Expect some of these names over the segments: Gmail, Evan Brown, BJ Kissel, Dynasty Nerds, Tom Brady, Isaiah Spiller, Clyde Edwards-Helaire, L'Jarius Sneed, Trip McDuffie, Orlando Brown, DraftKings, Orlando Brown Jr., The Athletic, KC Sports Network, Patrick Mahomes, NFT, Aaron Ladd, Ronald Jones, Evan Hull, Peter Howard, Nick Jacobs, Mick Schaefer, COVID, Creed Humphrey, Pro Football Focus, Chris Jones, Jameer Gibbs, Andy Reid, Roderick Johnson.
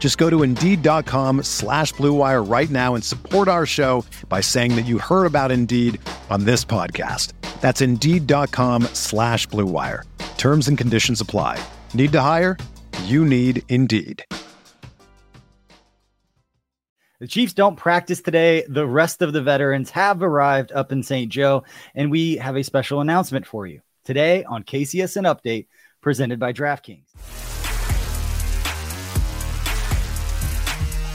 Just go to Indeed.com/Blue Wire right now and support our show by saying that you heard about Indeed on this podcast. That's Indeed.com/Blue Wire. Terms and conditions apply. Need to hire? You need Indeed. The Chiefs don't practice today. The rest of the veterans have arrived up in St. Joe, and we have a special announcement for you today on KCSN Update, presented by DraftKings.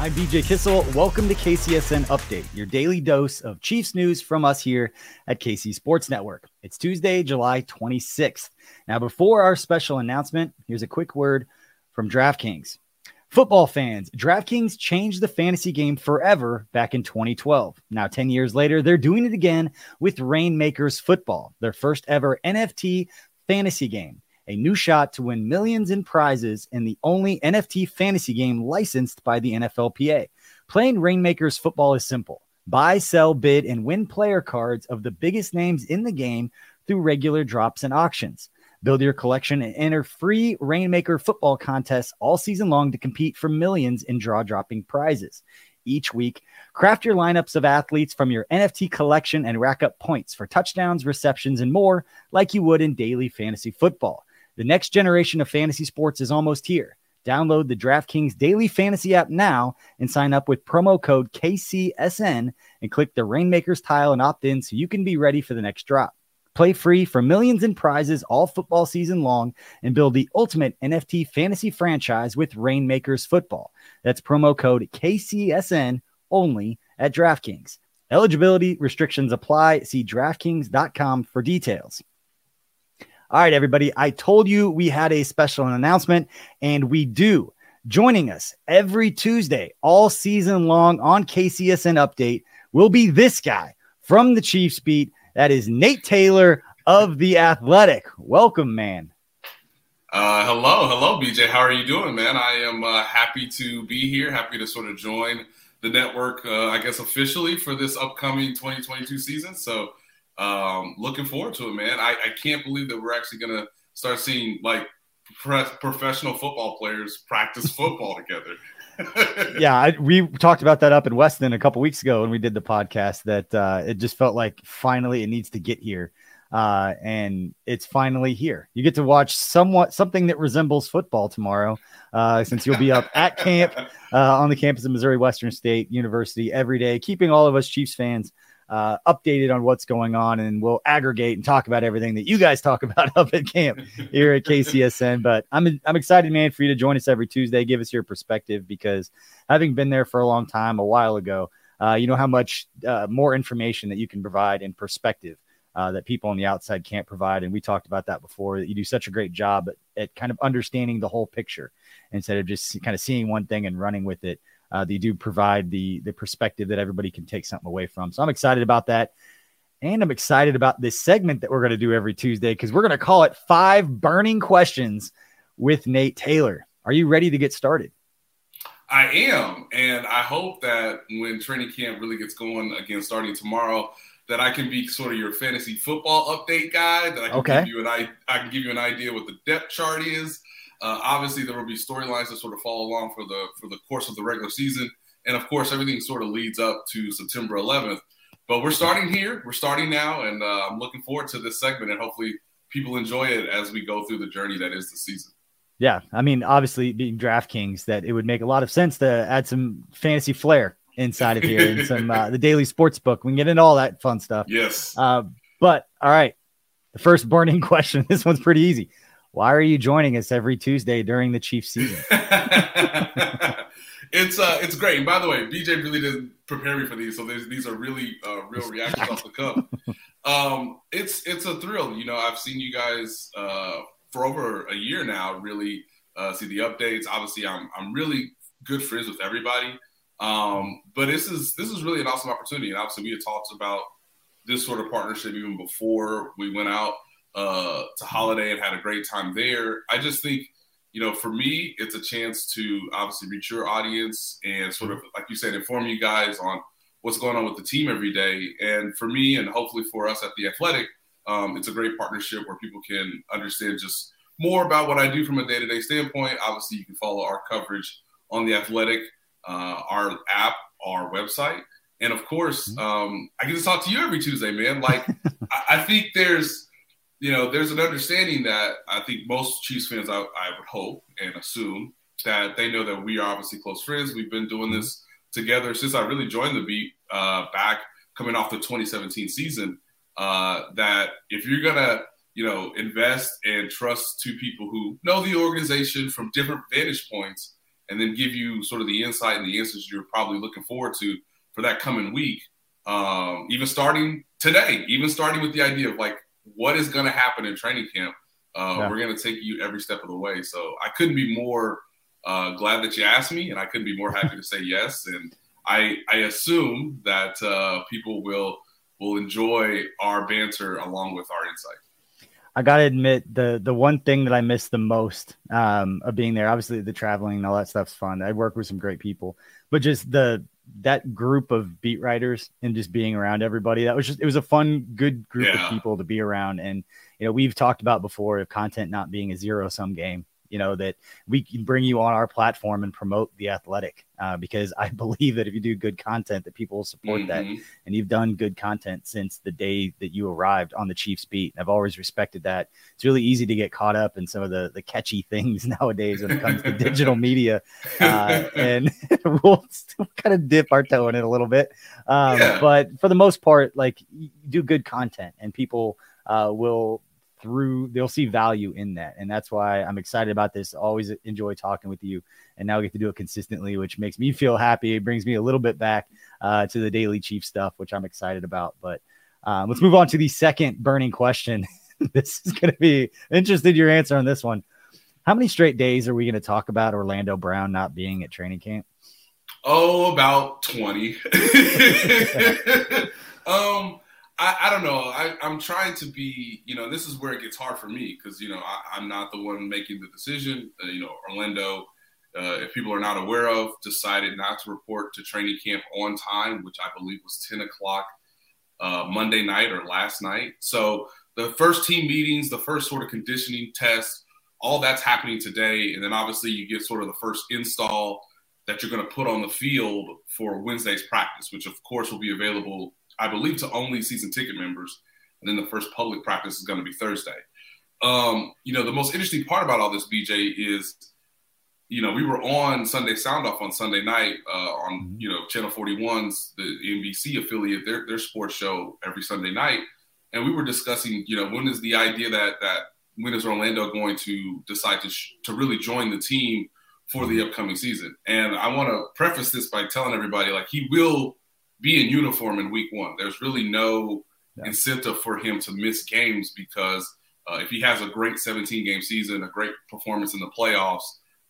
I'm BJ Kissel. Welcome to KCSN Update, your daily dose of Chiefs news from us here at KC Sports Network. It's Tuesday, July 26th. Now, before our special announcement, here's a quick word from DraftKings. Football fans, DraftKings changed the fantasy game forever back in 2012. Now, 10 years later, they're doing it again with Rainmakers Football, their first ever NFT fantasy game. A new shot to win millions in prizes in the only NFT fantasy game licensed by the NFLPA. Playing Rainmakers Football is simple. Buy, sell, bid, and win player cards of the biggest names in the game through regular drops and auctions. Build your collection and enter free Rainmaker Football contests all season long to compete for millions in draw-dropping prizes. Each week, craft your lineups of athletes from your NFT collection and rack up points for touchdowns, receptions, and more like you would in daily fantasy football. The next generation of fantasy sports is almost here. Download the DraftKings Daily Fantasy app now and sign up with promo code KCSN and click the Rainmakers tile and opt in so you can be ready for the next drop. Play free for millions in prizes all football season long and build the ultimate NFT fantasy franchise with Rainmakers Football. That's promo code KCSN only at DraftKings. Eligibility restrictions apply. See DraftKings.com for details. All right, everybody, I told you we had a special announcement, and we do. Joining us every Tuesday, all season long on KCSN Update will be this guy from the Chiefs beat. That is Nate Taylor of The Athletic. Welcome, man. Hello, BJ. How are you doing, man? I am happy to be here, happy to sort of join the network, I guess, officially for this upcoming 2022 season. So, looking forward to it, man. I can't believe that we're actually going to start seeing like professional football players practice football together. We talked about that up in Weston a couple weeks ago when we did the podcast that it just felt like finally it needs to get here. And it's finally here. You get to watch something that resembles football tomorrow, since you'll be up at camp on the campus of Missouri Western State University every day, keeping all of us Chiefs fans updated on what's going on, and we'll aggregate and talk about everything that you guys talk about up at camp here at KCSN. But I'm excited, man, for you to join us every Tuesday. Give us your perspective, because having been there for a long time, a while ago, you know how much more information that you can provide and perspective that people on the outside can't provide. And we talked about that before, that you do such a great job at kind of understanding the whole picture instead of just kind of seeing one thing and running with it. They do provide the perspective that everybody can take something away from. So I'm excited about that. And I'm excited about this segment that we're going to do every Tuesday, because we're going to call it 5 Burning Questions with Nate Taylor. Are you ready to get started? I am. And I hope that when training camp really gets going again, starting tomorrow, that I can be sort of your fantasy football update guy, that I can give you an idea what the depth chart is. Obviously, there will be storylines that sort of follow along for the course of the regular season. And, of course, everything sort of leads up to September 11th. But we're starting here. We're starting now, and I'm looking forward to this segment, and hopefully people enjoy it as we go through the journey that is the season. Yeah, I mean, obviously, being DraftKings, that it would make a lot of sense to add some fantasy flair inside of here and some the daily sports book. We can get into all that fun stuff. Yes. But, all right, the first burning question. This one's pretty easy. Why are you joining us every Tuesday during the Chiefs season? It's great. And by the way, BJ really didn't prepare me for these, so these are really real reactions off the cuff. It's a thrill. You know, I've seen you guys for over a year now. Really see the updates. Obviously, I'm really good friends with everybody. But this is really an awesome opportunity. And obviously, we had talked about this sort of partnership even before we went out to Holiday and had a great time there. I just think, you know, for me, it's a chance to obviously reach your audience and sort of, like you said, inform you guys on what's going on with the team every day. And for me, and hopefully for us at The Athletic, it's a great partnership where people can understand just more about what I do from a day-to-day standpoint. Obviously, you can follow our coverage on The Athletic, our app, our website. And, of course, I get to talk to you every Tuesday, man. Like, I think there's an understanding that I think most Chiefs fans, I would hope and assume, that they know that we are obviously close friends. We've been doing this together since I really joined the beat back coming off the 2017 season, that if you're going to, you know, invest and trust two people who know the organization from different vantage points and then give you sort of the insight and the answers you're probably looking forward to for that coming week, even starting today, even starting with the idea of like, what is going to happen in training camp? We're going to take you every step of the way. So I couldn't be more glad that you asked me, and I couldn't be more happy to say yes. And I assume that people will enjoy our banter along with our insight. I got to admit, the one thing that I miss the most of being there, obviously the traveling and all that stuff's fun. I work with some great people, but just that group of beat writers and just being around everybody, it was a fun, good group of people to be around. And, you know, we've talked about before of content not being a zero sum game, you know, that we can bring you on our platform and promote The Athletic, because I believe that if you do good content, that people will support that. And you've done good content since the day that you arrived on the Chiefs beat. I've always respected that. It's really easy to get caught up in some of the catchy things nowadays when it comes to digital media. And we'll still kind of dip our toe in it a little bit. But for the most part, like, you do good content and people they'll see value in that. And that's why I'm excited about this. Always enjoy talking with you, and now I get to do it consistently, which makes me feel happy. It brings me a little bit back to the daily Chief stuff, which I'm excited about. But let's move on to the second burning question. This is going to be interested in your answer on this one. How many straight days are we going to talk about Orlando Brown not being at training camp? Oh, about 20. I don't know. I'm trying to be, you know, this is where it gets hard for me because, you know, I'm not the one making the decision. You know, Orlando, if people are not aware of, decided not to report to training camp on time, which I believe was 10 o'clock Monday night or last night. So the first team meetings, the first sort of conditioning test, all that's happening today. And then obviously you get sort of the first install that you're going to put on the field for Wednesday's practice, which of course will be available, I believe, to only season ticket members. And then the first public practice is going to be Thursday. You know, the most interesting part about all this, BJ, is, you know, we were on Sunday Sound Off on Sunday night on, you know, Channel 41's, the NBC affiliate, their sports show every Sunday night. And we were discussing, you know, when is the idea that when is Orlando going to decide to really join the team for the upcoming season? And I want to preface this by telling everybody, like, he will be in uniform in week one. There's really no incentive for him to miss games because if he has a great 17-game season, a great performance in the playoffs,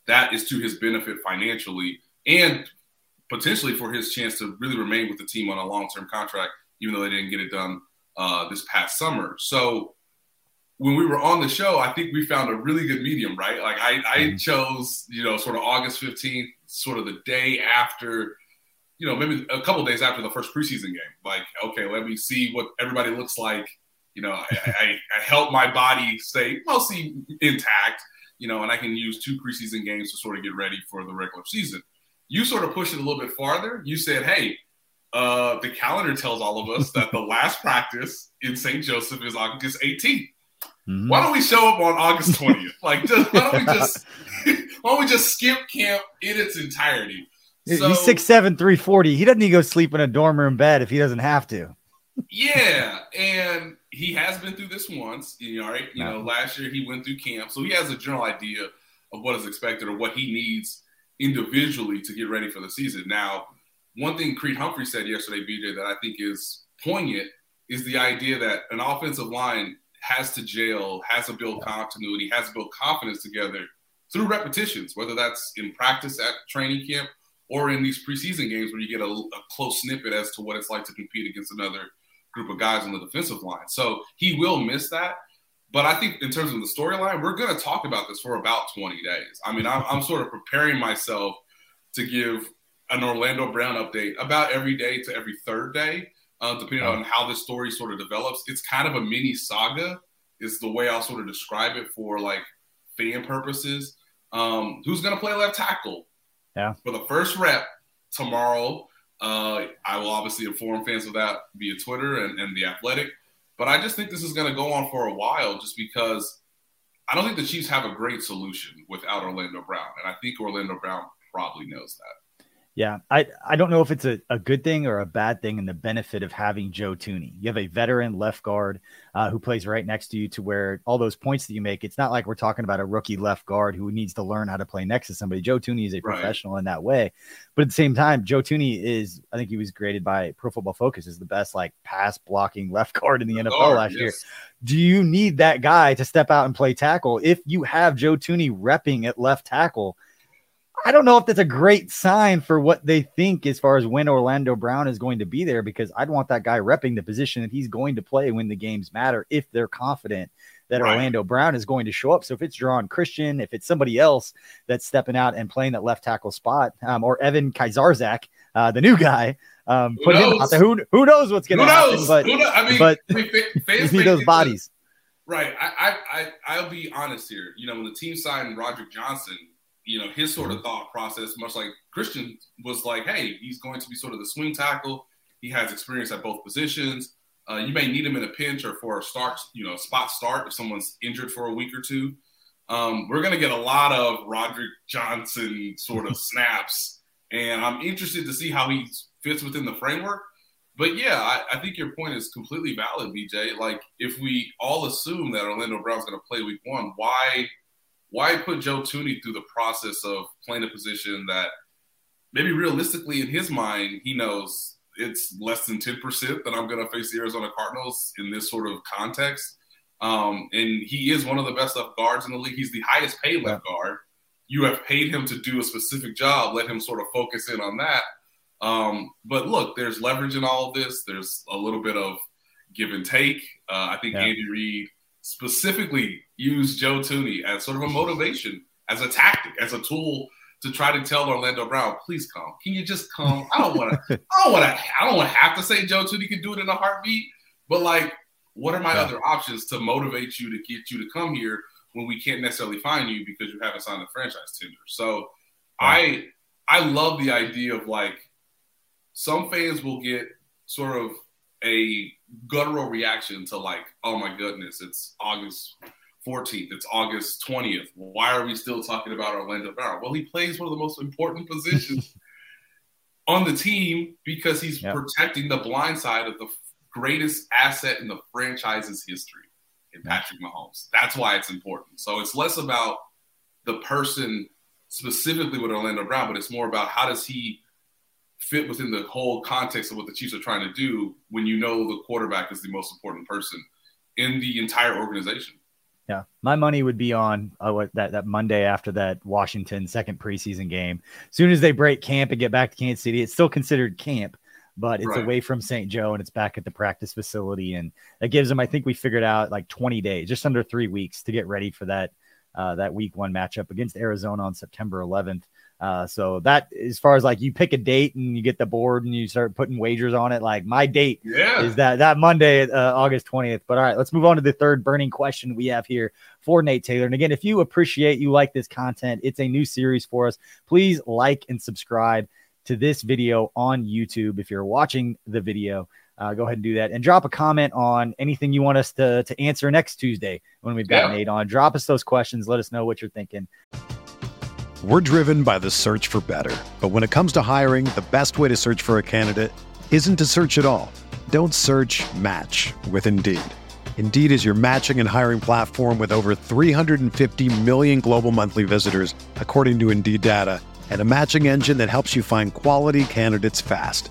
that is to his benefit financially and potentially for his chance to really remain with the team on a long-term contract, even though they didn't get it done this past summer. So when we were on the show, I think we found a really good medium, right? Like I chose, you know, sort of August 15th, sort of the day after you know, maybe a couple of days after the first preseason game, like, okay, let me see what everybody looks like. You know, I help my body stay mostly intact, you know, and I can use two preseason games to sort of get ready for the regular season. You sort of pushed it a little bit farther. You said, hey, the calendar tells all of us that the last practice in St. Joseph is August 18th. Mm-hmm. Why don't we show up on August 20th? Like, why don't we just skip camp in its entirety? So, he's 6'7", 340. He doesn't need to go sleep in a dorm room bed if he doesn't have to. Yeah, and he has been through this once. You know, right? You know, last year he went through camp, so he has a general idea of what is expected or what he needs individually to get ready for the season. Now, one thing Creed Humphrey said yesterday, BJ, that I think is poignant is the idea that an offensive line has to gel, has to build continuity, has to build confidence together through repetitions, whether that's in practice at training camp or in these preseason games where you get a close snippet as to what it's like to compete against another group of guys on the defensive line. So he will miss that. But I think in terms of the storyline, we're going to talk about this for about 20 days. I mean, I'm sort of preparing myself to give an Orlando Brown update about every day to every third day, depending on how this story sort of develops. It's kind of a mini saga is the way I'll sort of describe it for, like, fan purposes. Who's going to play left tackle? Yeah. For the first rep tomorrow, I will obviously inform fans of that via Twitter and The Athletic. But I just think this is going to go on for a while just because I don't think the Chiefs have a great solution without Orlando Brown. And I think Orlando Brown probably knows that. Yeah. I don't know if it's a good thing or a bad thing in the benefit of having Joe Thuney. You have a veteran left guard who plays right next to you to where all those points that you make, it's not like we're talking about a rookie left guard who needs to learn how to play next to somebody. Joe Thuney is a professional in that way. But at the same time, Joe Thuney is, I think he was graded by Pro Football Focus as the best like pass blocking left guard in the NFL last year. Do you need that guy to step out and play tackle? If you have Joe Thuney repping at left tackle, I don't know if that's a great sign for what they think as far as when Orlando Brown is going to be there, because I'd want that guy repping the position that he's going to play when the games matter if they're confident that Orlando Brown is going to show up. So if it's Jaron Christian, if it's somebody else that's stepping out and playing that left tackle spot, or Evan Kizarzak, the new guy, put him out there. Who knows what's going to happen? But, fans need those bodies. Right. I'll be honest here. You know, when the team signed Roderick Johnson, you know, his sort of thought process, much like Christian, was like, hey, he's going to be sort of the swing tackle. He has experience at both positions. You may need him in a pinch or for a start, you know, spot start if someone's injured for a week or two. We're going to get a lot of Roderick Johnson sort of snaps, and I'm interested to see how he fits within the framework. But, yeah, I think your point is completely valid, BJ. Like, if we all assume that Orlando Brown's going to play week one, why put Joe Thuney through the process of playing a position that maybe realistically in his mind, he knows it's less than 10% that I'm going to face the Arizona Cardinals in this sort of context. And he is one of the best left guards in the league. He's the highest paid left guard. You have paid him to do a specific job. Let him sort of focus in on that. But look, there's leverage in all of this. There's a little bit of give and take. I think Andy Reid specifically use Joe Thuney as sort of a motivation, as a tactic, as a tool to try to tell Orlando Brown, please come. Can you just come? I don't want to have to say Joe Thuney could do it in a heartbeat, but like, what are my other options to motivate you to get you to come here when we can't necessarily find you because you haven't signed the franchise tender? So I love the idea of like, some fans will get sort of a guttural reaction to like, oh my goodness, it's August 14th, it's August 20th. Why are we still talking about Orlando Brown? Well, he plays one of the most important positions on the team because he's protecting the blind side of the greatest asset in the franchise's history, in Patrick Mahomes. That's why it's important. So it's less about the person specifically with Orlando Brown, but it's more about how does he fit within the whole context of what the Chiefs are trying to do when you know the quarterback is the most important person in the entire organization. Yeah. My money would be on that Monday after that Washington second preseason game. As soon as they break camp and get back to Kansas City, it's still considered camp, but it's away from St. Joe and it's back at the practice facility. And that gives them, I think we figured out like 20 days, just under 3 weeks to get ready for that week one matchup against Arizona on September 11th. So that, as far as like you pick a date and you get the board and you start putting wagers on it, like my date is that Monday, August 20th. But all right, let's move on to the third burning question we have here for Nate Taylor. And again, if you appreciate, you like this content, it's a new series for us. Please like and subscribe to this video on YouTube. If you're watching the video, go ahead and do that and drop a comment on anything you want us to answer next Tuesday when we've got Nate on. Drop us those questions. Let us know what you're thinking. We're driven by the search for better. But when it comes to hiring, the best way to search for a candidate isn't to search at all. Don't search, match with Indeed. Indeed is your matching and hiring platform with over 350 million global monthly visitors, according to Indeed data, and a matching engine that helps you find quality candidates fast.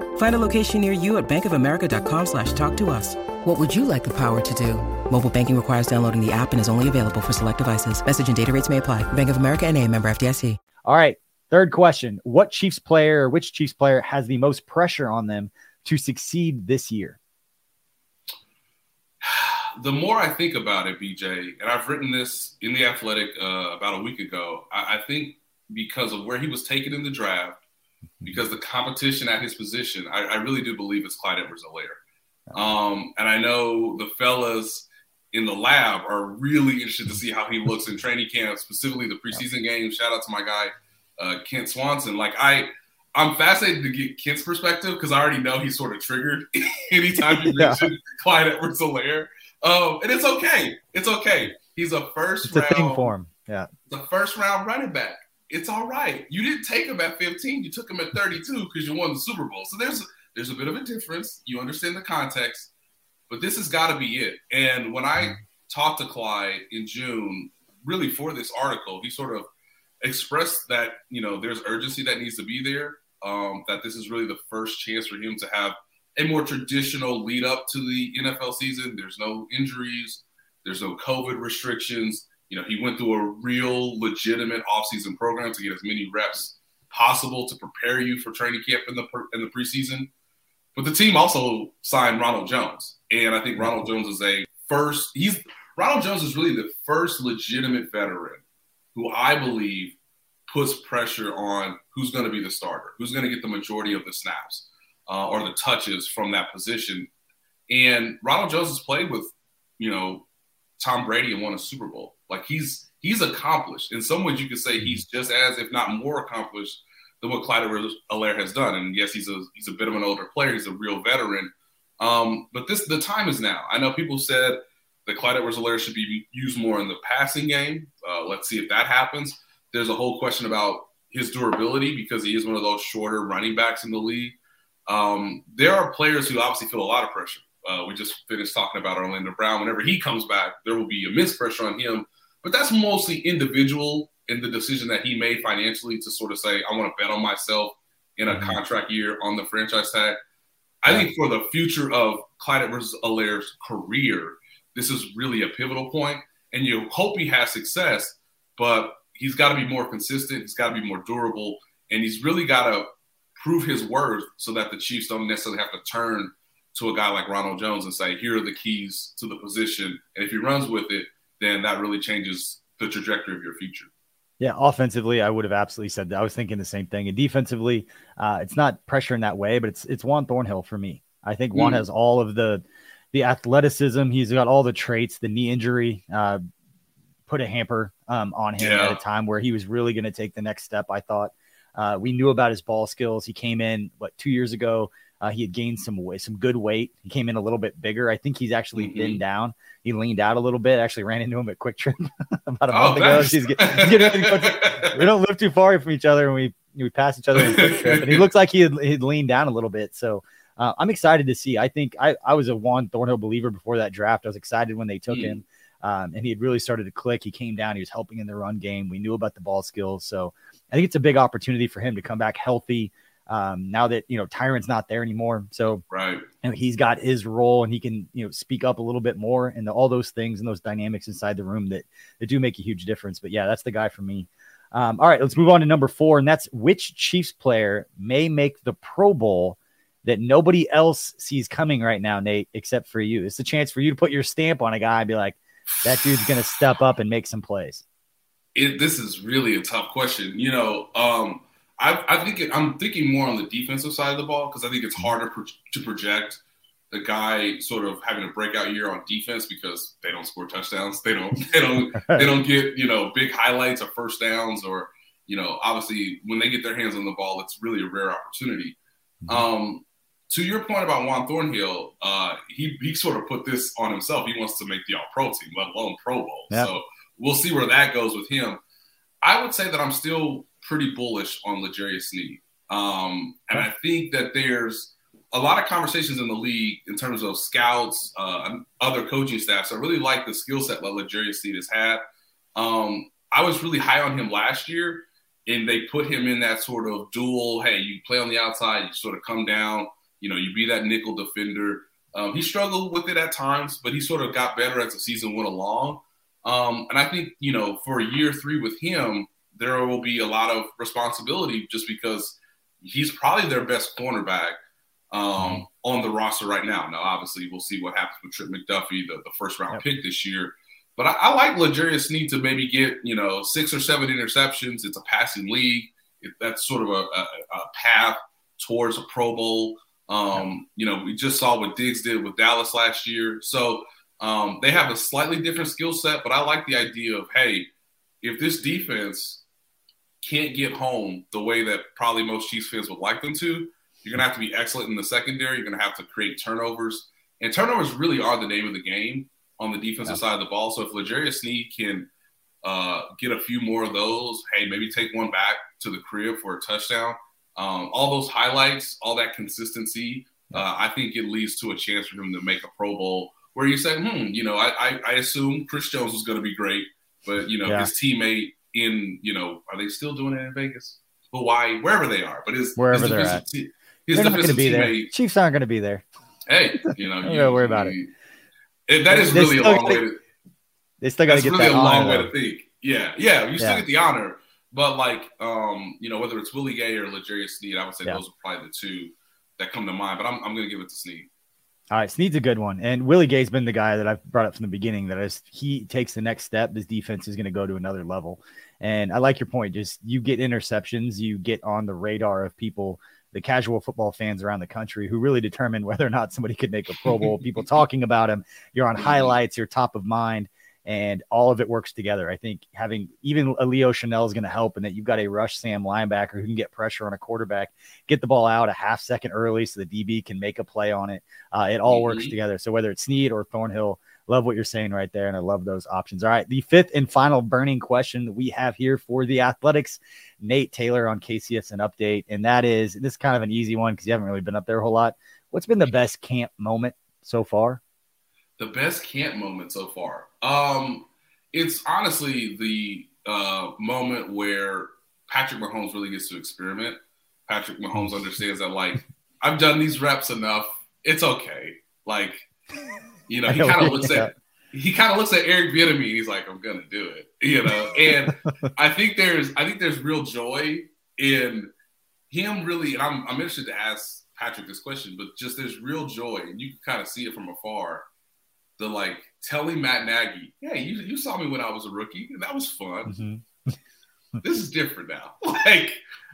Find a location near you at bankofamerica.com/talktous. What would you like the power to do? Mobile banking requires downloading the app and is only available for select devices. Message and data rates may apply. Bank of America NA, member FDIC. All right, third question. Which Chiefs player has the most pressure on them to succeed this year? The more I think about it, BJ, and I've written this in The Athletic about a week ago, I think because of where he was taken in the draft, because the competition at his position, I really do believe it's Clyde Edwards-Helaire. And I know the fellas in the lab are really interested to see how he looks in training camp, specifically the preseason game. Shout out to my guy, Kent Swanson. Like, I'm fascinated to get Kent's perspective because I already know he's sort of triggered anytime you mention Clyde Edwards-Helaire. And it's okay. It's okay. He's a first round. It's a thing for him. Yeah. The first round running back. It's all right. You didn't take him at 15. You took him at 32 because you won the Super Bowl. So there's a bit of a difference. You understand the context, but this has got to be it. And when I talked to Clyde in June, really for this article, he sort of expressed that, you know, there's urgency that needs to be there. That this is really the first chance for him to have a more traditional lead up to the NFL season. There's no injuries. There's no COVID restrictions. You know, he went through a real legitimate offseason program to get as many reps possible to prepare you for training camp in the preseason. But the team also signed Ronald Jones. And I think Ronald Jones is Ronald Jones is really the first legitimate veteran who I believe puts pressure on who's going to be the starter, who's going to get the majority of the snaps. Or the touches from that position. And Ronald Jones has played with, you know, Tom Brady and won a Super Bowl. Like he's accomplished. In some ways you could say he's just as, if not more accomplished than what Clyde Edwards-Helaire has done. And yes, he's a bit of an older player. He's a real veteran. But the time is now. I know people said that Clyde Edwards-Helaire should be used more in the passing game. Let's see if that happens. There's a whole question about his durability because he is one of those shorter running backs in the league. There are players who obviously feel a lot of pressure. We just finished talking about Orlando Brown. Whenever he comes back, there will be immense pressure on him. But that's mostly individual in the decision that he made financially to sort of say, I want to bet on myself in a contract year on the franchise tag. I think for the future of Clyde Edwards-Helaire's career, this is really a pivotal point. And you hope he has success, but he's got to be more consistent. He's got to be more durable. And he's really got to prove his worth so that the Chiefs don't necessarily have to turn to a guy like Ronald Jones and say, here are the keys to the position. And if he runs with it, then that really changes the trajectory of your future. Yeah, offensively, I would have absolutely said that. I was thinking the same thing. And defensively, it's not pressure in that way, but it's Juan Thornhill for me. I think Juan has all of the athleticism. He's got all the traits. The knee injury put a hamper on him at a time where he was really going to take the next step, I thought. We knew about his ball skills. He came in, 2 years ago. He had gained some good weight. He came in a little bit bigger. I think he's actually been down. He leaned out a little bit. I actually ran into him at Quick Trip about a month ago. We don't live too far from each other, and we pass each other in Quick Trip. And he looks like he'd leaned down a little bit. So I'm excited to see. I think I was a Juan Thornhill believer before that draft. I was excited when they took him, and he had really started to click. He came down. He was helping in the run game. We knew about the ball skills. So I think it's a big opportunity for him to come back healthy. Now that, Tyron's not there anymore. So he's got his role and he can, speak up a little bit more and all those things and those dynamics inside the room that do make a huge difference. But yeah, that's the guy for me. All right, let's move on to number 4. And that's which Chiefs player may make the Pro Bowl that nobody else sees coming right now, Nate, except for you. It's a chance for you to put your stamp on a guy and be like, that dude's going to step up and make some plays. This is really a tough question. I'm thinking more on the defensive side of the ball because I think it's harder to project a guy sort of having a breakout year on defense because they don't score touchdowns. They don't get, big highlights or first downs or, obviously when they get their hands on the ball, it's really a rare opportunity. To your point about Juan Thornhill, he sort of put this on himself. He wants to make the All-Pro team, let alone Pro Bowl. Yeah. So we'll see where that goes with him. I would say that I'm still pretty bullish on L'Jarius Sneed. And I think that there's a lot of conversations in the league in terms of scouts, other coaching staffs. I really like the skill set that L'Jarius Sneed has had. I was really high on him last year, and they put him in that sort of dual, hey, you play on the outside, you sort of come down, you be that nickel defender. He struggled with it at times, but he sort of got better as the season went along. And I think, for year 3 with him, there will be a lot of responsibility just because he's probably their best cornerback on the roster right now. Now, obviously, we'll see what happens with Trip McDuffie, the first-round pick this year. But I like L'Jarius Sneed to maybe get, 6 or 7 interceptions. It's a passing league. That's sort of a path towards a Pro Bowl. We just saw what Diggs did with Dallas last year. So they have a slightly different skill set, but I like the idea of, hey, if this defense – can't get home the way that probably most Chiefs fans would like them to, you're going to have to be excellent in the secondary. You're going to have to create turnovers. And turnovers really are the name of the game on the defensive side of the ball. So if L'Jarius Sneed can get a few more of those, hey, maybe take one back to the crib for a touchdown, all those highlights, all that consistency, I think it leads to a chance for him to make a Pro Bowl where you say, I assume Chris Jones was going to be great, but, his teammate, are they still doing it in Vegas, Hawaii, wherever they are? But wherever they're at, they're not going to be there. Chiefs aren't going to be there. Hey, you don't worry about it. That is really a long way to. They still got to get that honor. Yeah. You still get the honor, but whether it's Willie Gay or L'Jarius Sneed, I would say those are probably the two that come to mind. But I'm going to give it to Sneed. All right, Sneed's a good one. And Willie Gay's been the guy that I've brought up from the beginning that as he takes the next step, this defense is going to go to another level. And I like your point. Just you get interceptions, you get on the radar of people, the casual football fans around the country who really determine whether or not somebody could make a Pro Bowl. People talking about him. You're on highlights. You're top of mind. And all of it works together. I think having even a Leo Chenal is going to help in that you've got a rush Sam linebacker who can get pressure on a quarterback, get the ball out a half second early so the DB can make a play on it. It all works together. So whether it's Sneed or Thornhill, love what you're saying right there, and I love those options. All right, the 5th and final burning question that we have here for the Athletics, Nate Taylor on KCSN Update, and that is, this is kind of an easy one because you haven't really been up there a whole lot. What's been the best camp moment so far? The best camp moment so far. It's honestly the moment where Patrick Mahomes really gets to experiment. Patrick Mahomes understands that, I've done these reps enough. It's okay. He kind of looks at Eric Bieniemy and he's like, I'm gonna do it. And I think there's real joy in him really. And I'm interested to ask Patrick this question, but just there's real joy, and you can kind of see it from afar. The telling Matt Nagy, hey, you saw me when I was a rookie, and that was fun. This is different now.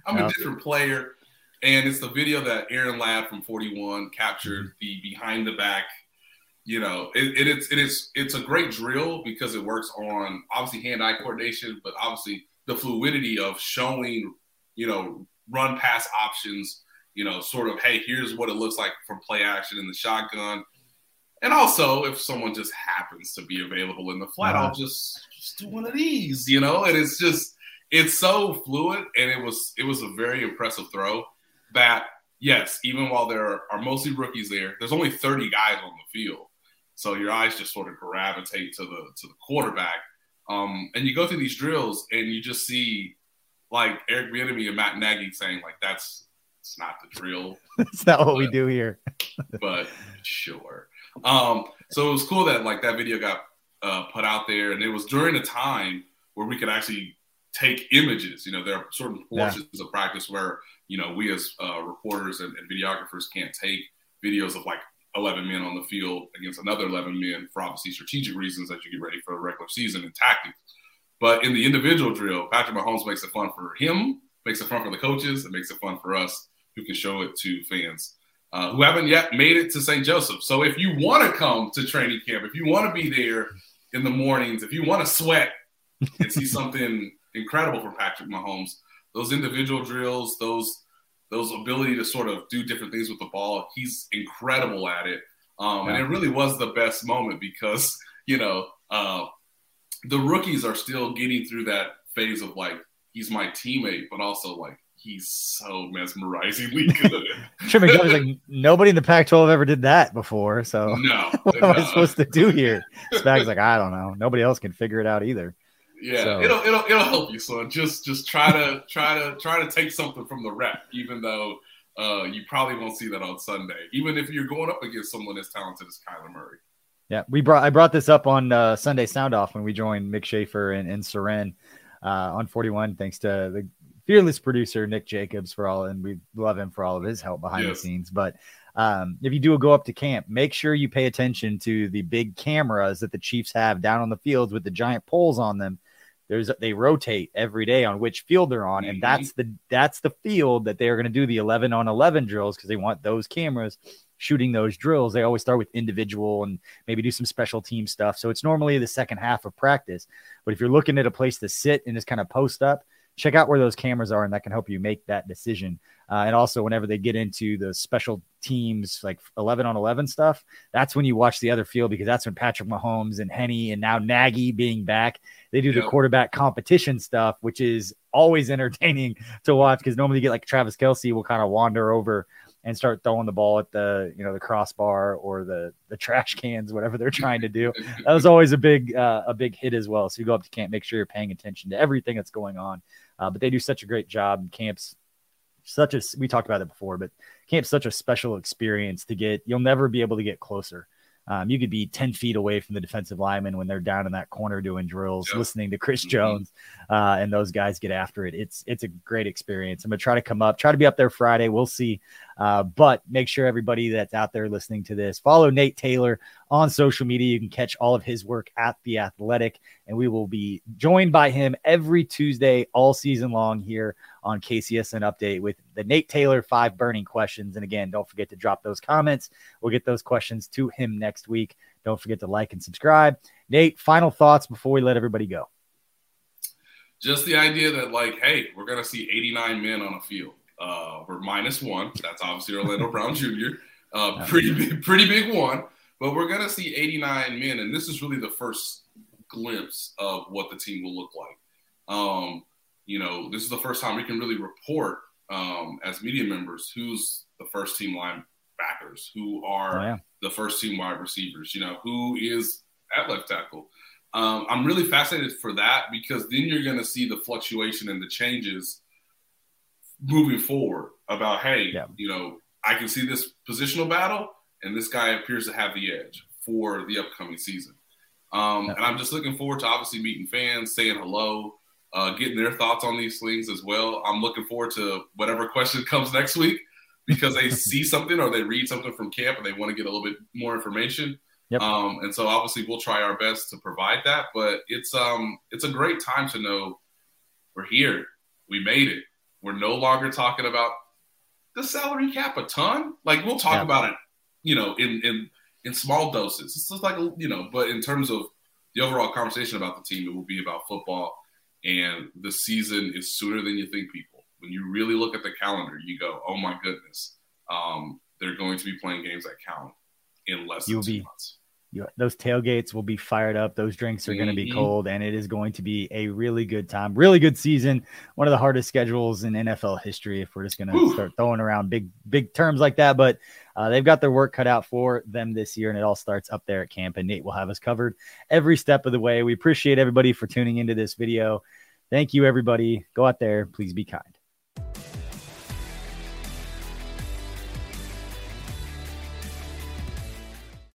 I'm a different player. And it's the video that Aaron Ladd from 41 captured, the behind the back. You know, it's a great drill because it works on obviously hand-eye coordination, but obviously the fluidity of showing, you know, run pass options, you know, sort of, hey, here's what it looks like from play action in the shotgun. And also if someone just happens to be available in the flat, I'll just do one of these, you know, and it's just, it's so fluid. And it was a very impressive throw that, yes, even while there are mostly rookies there, there's only 30 guys on the field. So your eyes just sort of gravitate to the quarterback. And you go through these drills and you just see like Eric Bieniemy and Matt Nagy saying like, it's not the drill. It's not what we do here. But sure. So it was cool that like that video got put out there, and it was during a time where we could actually take images. You know, there are certain portions of practice where, you know, we as reporters and videographers can't take videos of like 11 men on the field against another 11 men for obviously strategic reasons that you get ready for the regular season and tactics. But in the individual drill, Patrick Mahomes makes it fun for him, makes it fun for the coaches, and makes it fun for us who can show it to fans who haven't yet made it to St. Joseph. So if you want to come to training camp, if you want to be there in the mornings, if you want to sweat and see something incredible from Patrick Mahomes, those individual drills, those ability to sort of do different things with the ball, he's incredible at it. And it really was the best moment because, you know, the rookies are still getting through that phase of like, he's my teammate, but also like, he's so mesmerizingly good. Trip McDuffie's like, nobody in the Pac-12 ever did that before. So what am I supposed to do here? Spag's like, I don't know. Nobody else can figure it out either. Yeah, so it'll help you, son. Just try to take something from the rep, even though you probably won't see that on Sunday, even if you're going up against someone as talented as Kyler Murray. Yeah, I brought this up on Sunday Sound Off when we joined Mick Schaefer and Seren on 41. Thanks to the fearless producer Nick Jacobs and we love him for all of his help behind the scenes. But if you do go up to camp, make sure you pay attention to the big cameras that the Chiefs have down on the fields with the giant poles on them. They rotate every day on which field they're on. And that's the field that they are going to do the 11 on 11 drills, because they want those cameras shooting those drills. They always start with individual and maybe do some special team stuff. So it's normally the second half of practice. But if you're looking at a place to sit and just kind of post up, check out where those cameras are, and that can help you make that decision. And also whenever they get into the special teams, like 11 on 11 stuff, that's when you watch the other field, because that's when Patrick Mahomes and Henny and now Nagy being back, they do the quarterback competition stuff, which is always entertaining to watch, because normally you get like Travis Kelce will kind of wander over and start throwing the ball at the, you know, the crossbar or the trash cans, whatever they're trying to do. That was always a big hit as well. So you go up to camp, make sure you're paying attention to everything that's going on. But they do such a great job in camps. We talked about it before, but camp's such a special experience to get. You'll never be able to get closer. You could be 10 feet away from the defensive lineman when they're down in that corner doing drills, listening to Chris Jones, and those guys get after it. It's a great experience. I'm going to try to be up there Friday. We'll see. But make sure everybody that's out there listening to this, follow Nate Taylor on social media. You can catch all of his work at The Athletic, and we will be joined by him every Tuesday all season long here on KCSN Update with the Nate Taylor 5 burning questions. And again, don't forget to drop those comments. We'll get those questions to him next week. Don't forget to like and subscribe. Nate, final thoughts before we let everybody go. Just the idea that like, hey, we're going to see 89 men on a field. We're -1. That's obviously Orlando Brown Jr. Pretty big one. But we're going to see 89 men, and this is really the first glimpse of what the team will look like. You know, this is the first time we can really report as media members who's the first team linebackers, who are the first team wide receivers, you know, who is at left tackle. I'm really fascinated for that, because then you're going to see the fluctuation and the changes moving forward about, hey, you know, I can see this positional battle, and this guy appears to have the edge for the upcoming season. And I'm just looking forward to obviously meeting fans, saying hello, getting their thoughts on these things as well. I'm looking forward to whatever question comes next week, because they see something or they read something from camp and they want to get a little bit more information. And so obviously we'll try our best to provide that, but it's a great time to know we're here. We made it. We're no longer talking about the salary cap a ton. Like, we'll talk about it, you know, in small doses. It's just like, you know, but in terms of the overall conversation about the team, it will be about football. And the season is sooner than you think, people. When you really look at the calendar, you go, oh, my goodness. They're going to be playing games that count in less than 2 months. Those tailgates will be fired up. Those drinks are going to be cold, and it is going to be a really good time. Really good season. One of the hardest schedules in NFL history if we're just going to start throwing around big terms like that. But they've got their work cut out for them this year, and it all starts up there at camp, and Nate will have us covered every step of the way. We appreciate everybody for tuning into this video. Thank you, everybody. Go out there. Please be kind.